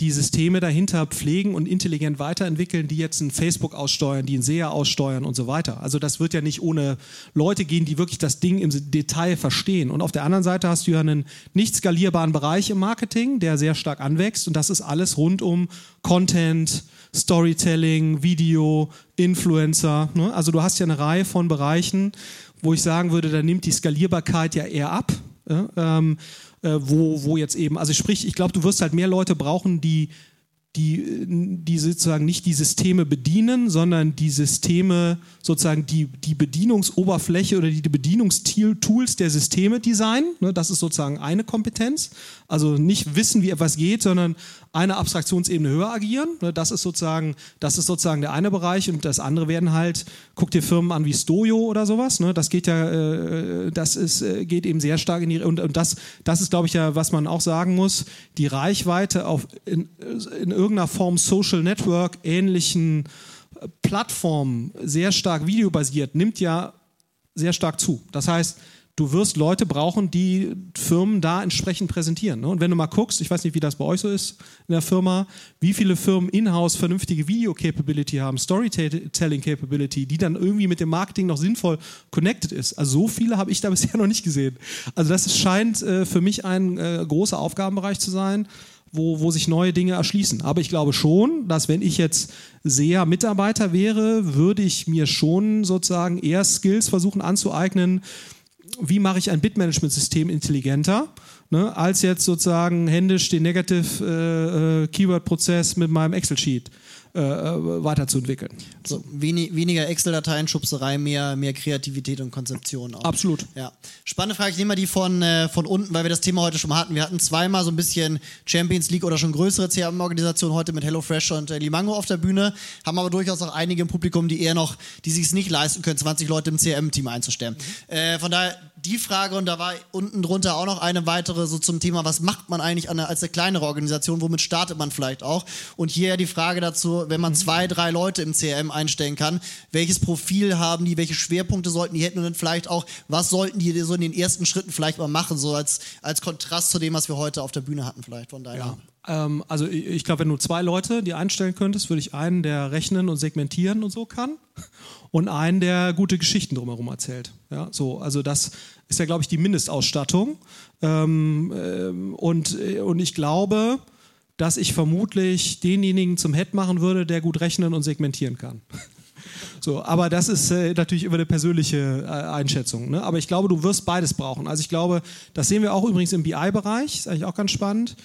die Systeme dahinter pflegen und intelligent weiterentwickeln, die jetzt ein Facebook aussteuern, die ein S E A aussteuern und so weiter. Also das wird ja nicht ohne Leute gehen, die wirklich das Ding im Detail verstehen. Und auf der anderen Seite hast du ja einen nicht skalierbaren Bereich im Marketing, der sehr stark anwächst, und das ist alles rund um Content, Storytelling, Video, Influencer, ne? Also du hast ja eine Reihe von Bereichen, wo ich sagen würde, da nimmt die Skalierbarkeit ja eher ab. Ja, ähm, äh, wo, wo jetzt eben, also sprich, ich glaube, du wirst halt mehr Leute brauchen, die, die, die sozusagen nicht die Systeme bedienen, sondern die Systeme sozusagen die, die Bedienungsoberfläche oder die, die Bedienungstools der Systeme designen. Ne, das ist sozusagen eine Kompetenz. Also nicht wissen, wie etwas geht, sondern eine Abstraktionsebene höher agieren. Ne, das ist sozusagen, das ist sozusagen der eine Bereich, und das andere werden halt, guck dir Firmen an wie Stojo oder sowas. Ne, das geht ja, äh, das ist, äh, geht eben sehr stark in die, und, und das, das ist, glaube ich, ja, was man auch sagen muss, die Reichweite auf in, in irgendeiner Form Social Network ähnlichen Plattformen, sehr stark videobasiert, nimmt ja sehr stark zu. Das heißt, du wirst Leute brauchen, die Firmen da entsprechend präsentieren. Ne? Und wenn du mal guckst, ich weiß nicht, wie das bei euch so ist in der Firma, wie viele Firmen in-house vernünftige Video-Capability haben, Storytelling-Capability, die dann irgendwie mit dem Marketing noch sinnvoll connected ist. Also so viele habe ich da bisher noch nicht gesehen. Also das scheint äh, für mich ein äh, großer Aufgabenbereich zu sein, Wo, wo sich neue Dinge erschließen. Aber ich glaube schon, dass wenn ich jetzt sehr Mitarbeiter wäre, würde ich mir schon sozusagen eher Skills versuchen anzueignen, wie mache ich ein Bid-Management-System intelligenter, ne, als jetzt sozusagen händisch den Negative äh, Keyword-Prozess mit meinem Excel-Sheet äh, weiterzuentwickeln. So, wenig, weniger Excel-Dateien, Schubserei, mehr, mehr Kreativität und Konzeption auch. Absolut. Ja. Spannende Frage, ich nehme mal die von, äh, von unten, weil wir das Thema heute schon hatten. Wir hatten zweimal so ein bisschen Champions League oder schon größere C R M-Organisationen heute mit HelloFresh und äh, Limango auf der Bühne, haben aber durchaus auch einige im Publikum, die eher noch, die sich es nicht leisten können, zwanzig Leute im C R M-Team einzustellen. Mhm. Äh, von daher die Frage, und da war unten drunter auch noch eine weitere so zum Thema, was macht man eigentlich an, als eine kleinere Organisation, womit startet man vielleicht auch? Und hier die Frage dazu, wenn man zwei, drei Leute im C R M einstellen kann, welches Profil haben die, welche Schwerpunkte sollten die hätten, und dann vielleicht auch, was sollten die so in den ersten Schritten vielleicht mal machen, so als, als Kontrast zu dem, was wir heute auf der Bühne hatten vielleicht von deiner. Ja. Ähm, also ich, ich glaube, wenn du zwei Leute die einstellen könntest, würde ich einen, der rechnen und segmentieren und so kann, und einen, der gute Geschichten drumherum erzählt. Ja, so, also das ist ja, glaube ich, die Mindestausstattung. Ähm, ähm, und, und ich glaube, dass ich vermutlich denjenigen zum Head machen würde, der gut rechnen und segmentieren kann. So, aber das ist äh, natürlich über eine persönliche äh, Einschätzung. Ne? Aber ich glaube, du wirst beides brauchen. Also ich glaube, das sehen wir auch übrigens im B I-Bereich, ist eigentlich auch ganz spannend.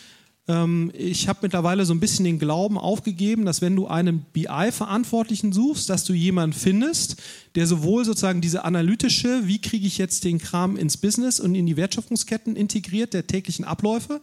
Ähm, ich habe mittlerweile so ein bisschen den Glauben aufgegeben, dass wenn du einen B I-Verantwortlichen suchst, dass du jemanden findest, der sowohl sozusagen diese analytische, wie kriege ich jetzt den Kram ins Business und in die Wertschöpfungsketten integriert, der täglichen Abläufe,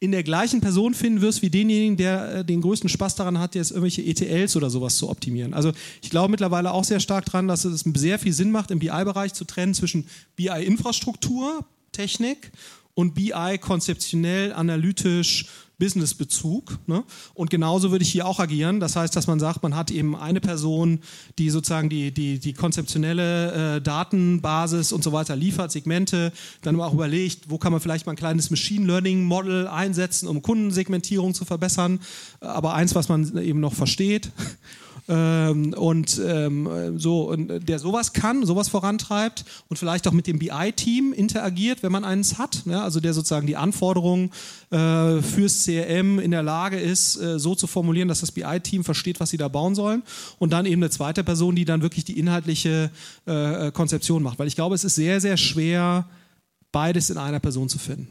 in der gleichen Person finden wirst wie denjenigen, der den größten Spaß daran hat, jetzt irgendwelche E T Ls oder sowas zu optimieren. Also ich glaube mittlerweile auch sehr stark dran, dass es sehr viel Sinn macht, im B I-Bereich zu trennen zwischen B I-Infrastruktur, Technik und B I konzeptionell, analytisch, Businessbezug, ne? Und genauso würde ich hier auch agieren. Das heißt, dass man sagt, man hat eben eine Person, die sozusagen die, die, die konzeptionelle äh, Datenbasis und so weiter liefert, Segmente, dann aber auch überlegt, wo kann man vielleicht mal ein kleines Machine Learning Model einsetzen, um Kundensegmentierung zu verbessern, aber eins, was man eben noch versteht. Ähm, und ähm, so, und der sowas kann, sowas vorantreibt und vielleicht auch mit dem B I-Team interagiert, wenn man eins hat, ja, also der sozusagen die Anforderungen äh, fürs C R M in der Lage ist, äh, so zu formulieren, dass das B I-Team versteht, was sie da bauen sollen, und dann eben eine zweite Person, die dann wirklich die inhaltliche äh, Konzeption macht, weil ich glaube, es ist sehr, sehr schwer, beides in einer Person zu finden.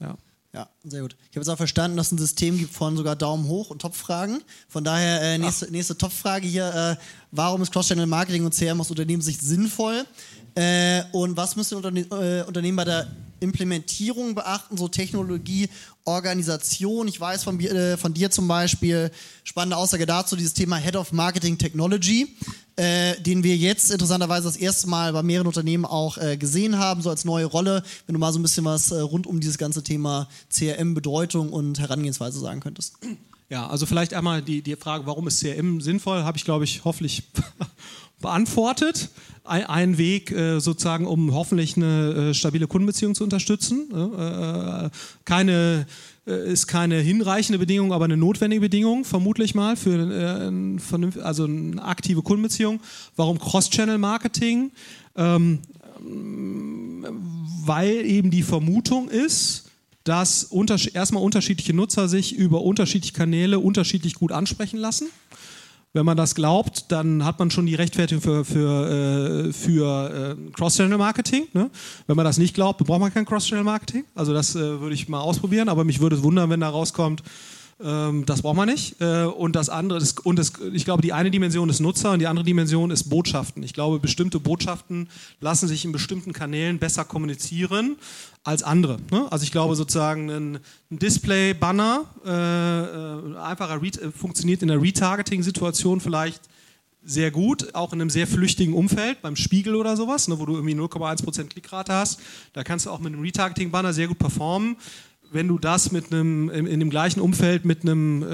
Ja. Ja, sehr gut. Ich habe jetzt auch verstanden, dass es ein System gibt von sogar Daumen hoch und Top-Fragen. Von daher äh, nächste, nächste Top-Frage hier. Äh, warum ist Cross-Channel Marketing und C R M aus Unternehmenssicht sinnvoll? Äh, und was müssen Unterne- äh, Unternehmen bei der Implementierung beachten? So Technologie, Organisation. Ich weiß von, äh, von dir zum Beispiel, spannende Aussage dazu, dieses Thema Head of Marketing Technology, äh, den wir jetzt interessanterweise das erste Mal bei mehreren Unternehmen auch äh, gesehen haben, so als neue Rolle, wenn du mal so ein bisschen was äh, rund um dieses ganze Thema C R M-Bedeutung und Herangehensweise sagen könntest. Ja, also vielleicht einmal die, die Frage, warum ist C R M sinnvoll, habe ich, glaube ich, hoffentlich beantwortet. Ein Weg sozusagen, um hoffentlich eine stabile Kundenbeziehung zu unterstützen. Keine, ist keine hinreichende Bedingung, aber eine notwendige Bedingung, vermutlich mal, für also eine aktive Kundenbeziehung. Warum Cross-Channel-Marketing? Weil eben die Vermutung ist, dass unterschied- erstmal unterschiedliche Nutzer sich über unterschiedliche Kanäle unterschiedlich gut ansprechen lassen. Wenn man das glaubt, dann hat man schon die Rechtfertigung für, für, äh, für äh, Cross-Channel-Marketing. Ne? Wenn man das nicht glaubt, braucht man kein Cross-Channel-Marketing. Also das äh, würde ich mal ausprobieren, aber mich würde es wundern, wenn da rauskommt, ähm, das braucht man nicht. Äh, und das andere, das, und das, ich glaube, die eine Dimension ist Nutzer und die andere Dimension ist Botschaften. Ich glaube, bestimmte Botschaften lassen sich in bestimmten Kanälen besser kommunizieren als andere. Ne? Also ich glaube sozusagen, ein Display-Banner, äh, einfacher Re- funktioniert in der Retargeting-Situation vielleicht sehr gut, auch in einem sehr flüchtigen Umfeld, beim Spiegel oder sowas, ne, wo du irgendwie null Komma eins Prozent Klickrate hast. Da kannst du auch mit einem Retargeting-Banner sehr gut performen. Wenn du das mit einem, in, in dem gleichen Umfeld mit, einem, äh,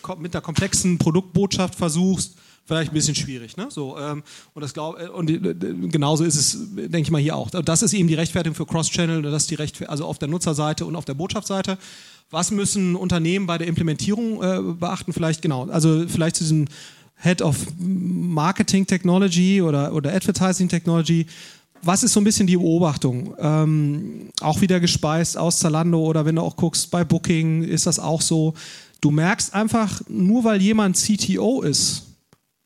kom- mit einer komplexen Produktbotschaft versuchst, vielleicht ein bisschen schwierig, ne? So, ähm, und, das glaub, und äh, genauso ist es, denke ich mal, hier auch. Das ist eben die Rechtfertigung für Cross-Channel, das ist die Rechtfer- also auf der Nutzerseite und auf der Botschaftsseite. Was müssen Unternehmen bei der Implementierung äh, beachten? Vielleicht genau, also vielleicht zu diesem Head of Marketing Technology oder, oder Advertising Technology. Was ist so ein bisschen die Beobachtung? Ähm, auch wieder gespeist aus Zalando oder wenn du auch guckst, bei Booking ist das auch so. Du merkst einfach, nur weil jemand C T O ist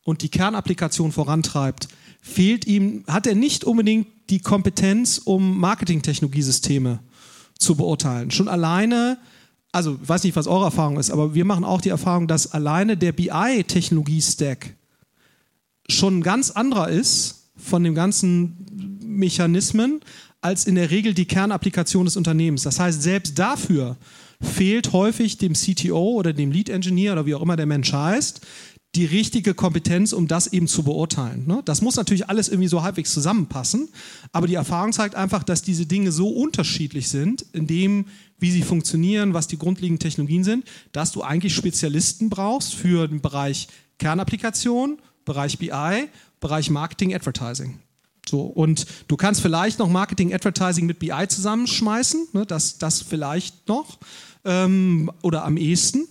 und die Kernapplikation vorantreibt, fehlt ihm, hat er nicht unbedingt die Kompetenz, um Marketingtechnologiesysteme zu beurteilen. Schon alleine, also ich weiß nicht, was eure Erfahrung ist, aber wir machen auch die Erfahrung, dass alleine der B I-Technologie-Stack schon ein ganz anderer ist von den ganzen Mechanismen, als in der Regel die Kernapplikation des Unternehmens. Das heißt, selbst dafür fehlt häufig dem C T O oder dem Lead-Engineer oder wie auch immer der Mensch heißt, die richtige Kompetenz, um das eben zu beurteilen. Das muss natürlich alles irgendwie so halbwegs zusammenpassen, aber die Erfahrung zeigt einfach, dass diese Dinge so unterschiedlich sind, in dem, wie sie funktionieren, was die grundlegenden Technologien sind, dass du eigentlich Spezialisten brauchst für den Bereich Kernapplikation, Bereich B I, Bereich Marketing, Advertising. So, und du kannst vielleicht noch Marketing, Advertising mit B I zusammenschmeißen, das, das vielleicht noch oder am ehesten.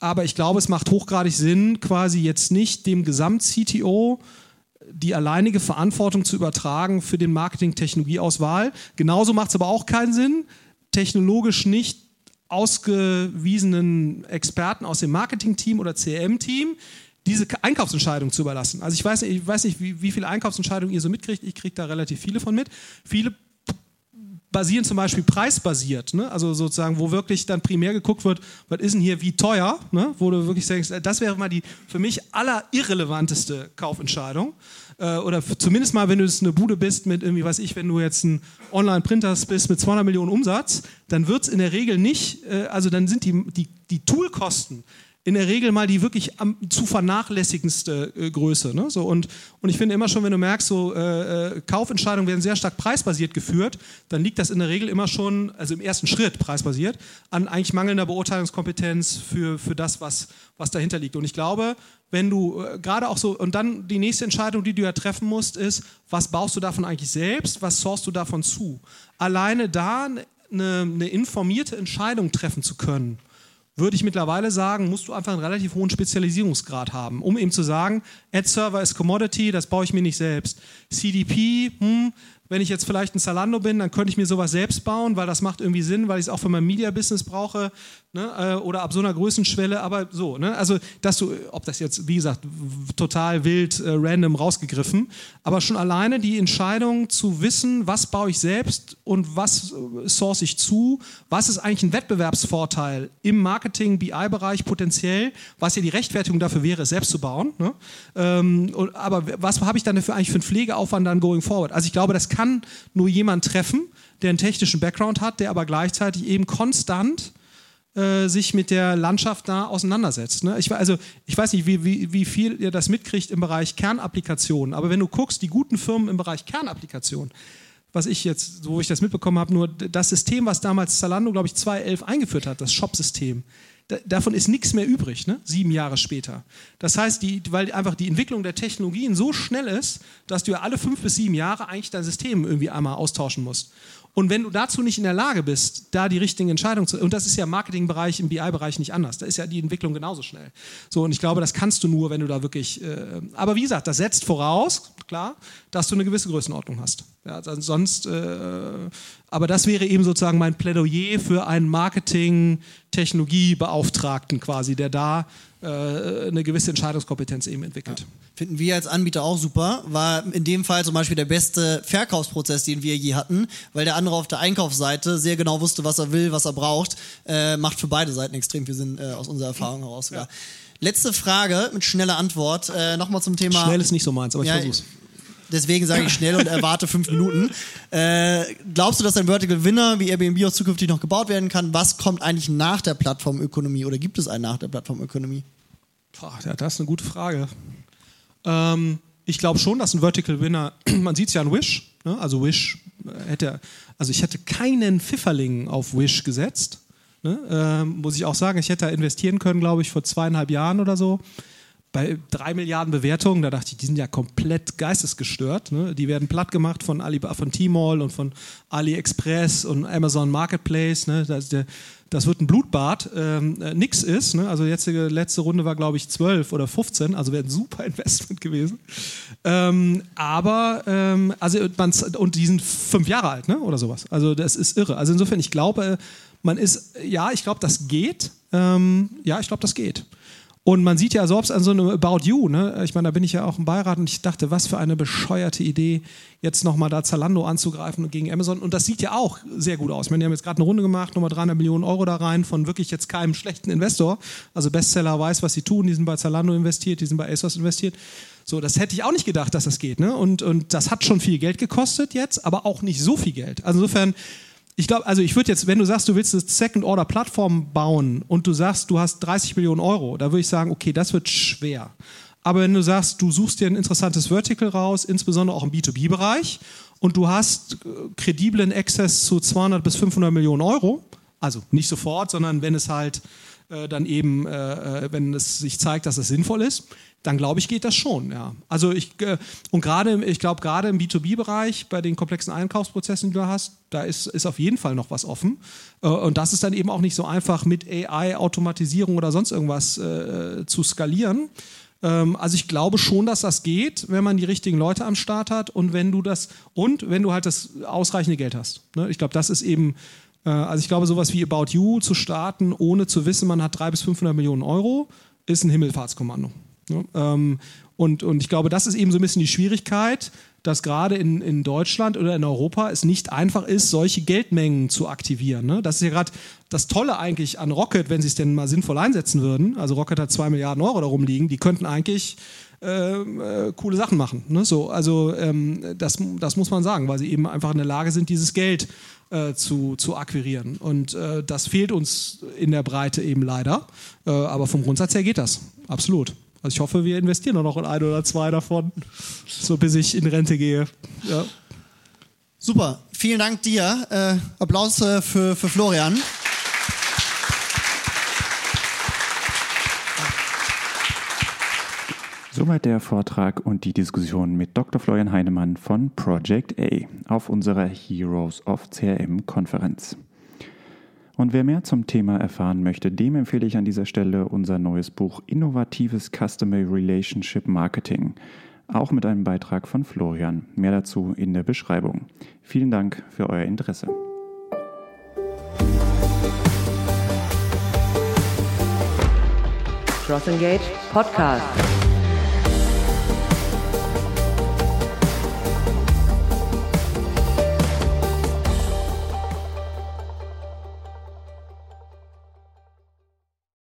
Aber ich glaube, es macht hochgradig Sinn, quasi jetzt nicht dem Gesamt-C T O die alleinige Verantwortung zu übertragen für den Marketing-Technologieauswahl. Genauso macht es aber auch keinen Sinn, technologisch nicht ausgewiesenen Experten aus dem Marketing-Team oder C R M-Team diese Einkaufsentscheidung zu überlassen. Also ich weiß nicht, ich weiß nicht wie, wie viele Einkaufsentscheidungen ihr so mitkriegt. Ich kriege da relativ viele von mit. Viele basieren zum Beispiel preisbasiert, ne? Also sozusagen, wo wirklich dann primär geguckt wird, was ist denn hier wie teuer, ne? Wo du wirklich denkst, das wäre mal die für mich allerirrelevanteste Kaufentscheidung. Äh, oder f- zumindest mal, wenn du jetzt eine Bude bist mit irgendwie, weiß ich, wenn du jetzt ein Online-Printer bist mit zweihundert Millionen Umsatz, dann wird es in der Regel nicht, äh, also dann sind die, die, die Toolkosten in der Regel mal die wirklich am, zu vernachlässigendste äh, Größe. Ne? So, und, und ich finde immer schon, wenn du merkst, so äh, Kaufentscheidungen werden sehr stark preisbasiert geführt, dann liegt das in der Regel immer schon, also im ersten Schritt preisbasiert, an eigentlich mangelnder Beurteilungskompetenz für, für das, was, was dahinter liegt. Und ich glaube, wenn du äh, gerade auch so, und dann die nächste Entscheidung, die du ja treffen musst, ist, was baust du davon eigentlich selbst, was sourcest du davon zu? Alleine da eine, eine informierte Entscheidung treffen zu können, würde ich mittlerweile sagen, musst du einfach einen relativ hohen Spezialisierungsgrad haben, um eben zu sagen, Ad-Server ist Commodity, das baue ich mir nicht selbst. C D P, hm, wenn ich jetzt vielleicht ein Zalando bin, dann könnte ich mir sowas selbst bauen, weil das macht irgendwie Sinn, weil ich es auch für mein Media-Business brauche, ne? Oder ab so einer Größenschwelle, aber so. Ne? Also, dass du, ob das jetzt, wie gesagt, total wild, äh, random rausgegriffen, aber schon alleine die Entscheidung zu wissen, was baue ich selbst und was source ich zu, was ist eigentlich ein Wettbewerbsvorteil im Marketing-B I-Bereich potenziell, was ja die Rechtfertigung dafür wäre, es selbst zu bauen. Ne? Ähm, und, aber was habe ich dann dafür eigentlich für einen Pflegeaufwand dann going forward? Also ich glaube, das kann Kann nur jemand treffen, der einen technischen Background hat, der aber gleichzeitig eben konstant äh, sich mit der Landschaft da auseinandersetzt. Ne? Ich, also, ich weiß nicht, wie, wie, wie viel ihr das mitkriegt im Bereich Kernapplikationen, aber wenn du guckst, die guten Firmen im Bereich Kernapplikationen, was ich jetzt, wo ich das mitbekommen habe, nur das System, was damals Zalando, glaube ich, zweitausendelf eingeführt hat, das Shop-System, da, davon ist nichts mehr übrig, ne? Sieben Jahre später. Das heißt, die, weil einfach die Entwicklung der Technologien so schnell ist, dass du ja alle fünf bis sieben Jahre eigentlich dein System irgendwie einmal austauschen musst. Und wenn du dazu nicht in der Lage bist, da die richtigen Entscheidungen zu... Und das ist ja im Marketingbereich, im B I-Bereich nicht anders. Da ist ja die Entwicklung genauso schnell. So, und ich glaube, das kannst du nur, wenn du da wirklich... Äh, aber wie gesagt, das setzt voraus, klar, dass du eine gewisse Größenordnung hast. Ja, sonst... Äh, aber das wäre eben sozusagen mein Plädoyer für einen Marketing-Technologiebeauftragten quasi, der da äh, eine gewisse Entscheidungskompetenz eben entwickelt. Ja. Finden wir als Anbieter auch super, war in dem Fall zum Beispiel der beste Verkaufsprozess, den wir je hatten, weil der andere auf der Einkaufsseite sehr genau wusste, was er will, was er braucht, äh, macht für beide Seiten extrem viel Sinn, äh, aus unserer Erfahrung heraus. Ja. Letzte Frage mit schneller Antwort, äh, nochmal zum Thema... Schnell ist nicht so meins, aber ich ja, versuch's. Deswegen sage ich schnell und erwarte fünf Minuten. Äh, glaubst du, dass ein Vertical Winner wie Airbnb auch zukünftig noch gebaut werden kann? Was kommt eigentlich nach der Plattformökonomie oder gibt es einen nach der Plattformökonomie? Boah, ja, das ist eine gute Frage. Ähm, ich glaube schon, dass ein Vertical Winner, man sieht es ja an Wish, ne? Also Wish hätte, also ich hätte keinen Pfifferling auf Wish gesetzt, ne? ähm, muss ich auch sagen, ich hätte da investieren können, glaube ich, vor zweieinhalb Jahren oder so. Bei drei Milliarden Bewertungen, da dachte ich, die sind ja komplett geistesgestört. Ne? Die werden platt gemacht von Alibaba, von Tmall und von AliExpress und Amazon Marketplace. Ne? Das, der, das wird ein Blutbad. Ähm, nix ist. Ne? Also jetzt die letzte Runde war, glaube ich, zwölf oder fünfzehn. Also wäre ein super Investment gewesen. Ähm, aber, ähm, also man, und die sind fünf Jahre alt, ne? Oder sowas. Also das ist irre. Also insofern, ich glaube, man ist, ja, ich glaube, das geht. Ähm, ja, ich glaube, das geht. Und man sieht ja so, also, ob es an so einem About You, ne? Ich meine, da bin ich ja auch im Beirat und ich dachte, was für eine bescheuerte Idee, jetzt nochmal da Zalando anzugreifen und gegen Amazon. Und das sieht ja auch sehr gut aus. Ich meine, die haben jetzt gerade eine Runde gemacht, nochmal dreihundert Millionen Euro da rein von wirklich jetzt keinem schlechten Investor. Also Bestseller weiß, was sie tun. Die sind bei Zalando investiert, die sind bei ASOS investiert. So, das hätte ich auch nicht gedacht, dass das geht, ne? Und, und das hat schon viel Geld gekostet jetzt, aber auch nicht so viel Geld. Also insofern... Ich glaube, also ich würde jetzt, wenn du sagst, du willst eine Second-Order-Plattform bauen und du sagst, du hast dreißig Millionen Euro, da würde ich sagen, okay, das wird schwer. Aber wenn du sagst, du suchst dir ein interessantes Vertical raus, insbesondere auch im B zwei B-Bereich und du hast krediblen Access zu zweihundert bis fünfhundert Millionen Euro, also nicht sofort, sondern wenn es halt äh, dann eben, äh, wenn es sich zeigt, dass es sinnvoll ist, dann glaube ich, geht das schon, ja. Also ich, äh, und gerade, ich glaube, gerade im B zwei B-Bereich, bei den komplexen Einkaufsprozessen, die du hast, da ist, ist auf jeden Fall noch was offen. Äh, und das ist dann eben auch nicht so einfach mit A I, Automatisierung oder sonst irgendwas äh, zu skalieren. Ähm, also ich glaube schon, dass das geht, wenn man die richtigen Leute am Start hat und wenn du das, und wenn du halt das ausreichende Geld hast. Ne? Ich glaube, das ist eben, äh, also ich glaube, sowas wie About You zu starten, ohne zu wissen, man hat drei bis fünfhundert Millionen Euro, ist ein Himmelfahrtskommando. Ja, ähm, und, und ich glaube, das ist eben so ein bisschen die Schwierigkeit, dass gerade in, in Deutschland oder in Europa es nicht einfach ist, solche Geldmengen zu aktivieren. Ne? Das ist ja gerade das Tolle eigentlich an Rocket, wenn sie es denn mal sinnvoll einsetzen würden. Also Rocket hat zwei Milliarden Euro da rumliegen, die könnten eigentlich äh, äh, coole Sachen machen. Ne? So, also ähm, das, das muss man sagen, weil sie eben einfach in der Lage sind, dieses Geld Äh, zu, zu akquirieren. Und äh, das fehlt uns in der Breite eben leider. Äh, aber vom Grundsatz her geht das. Absolut. Also ich hoffe, wir investieren noch in ein oder zwei davon, so bis ich in Rente gehe. Ja. Super. Vielen Dank dir. Äh, Applaus äh, für, für Florian. Soweit der Vortrag und die Diskussion mit Doktor Florian Heinemann von Project A auf unserer Heroes of C R M-Konferenz. Und wer mehr zum Thema erfahren möchte, dem empfehle ich an dieser Stelle unser neues Buch Innovatives Customer Relationship Marketing, auch mit einem Beitrag von Florian. Mehr dazu in der Beschreibung. Vielen Dank für euer Interesse. CrossEngage Podcast.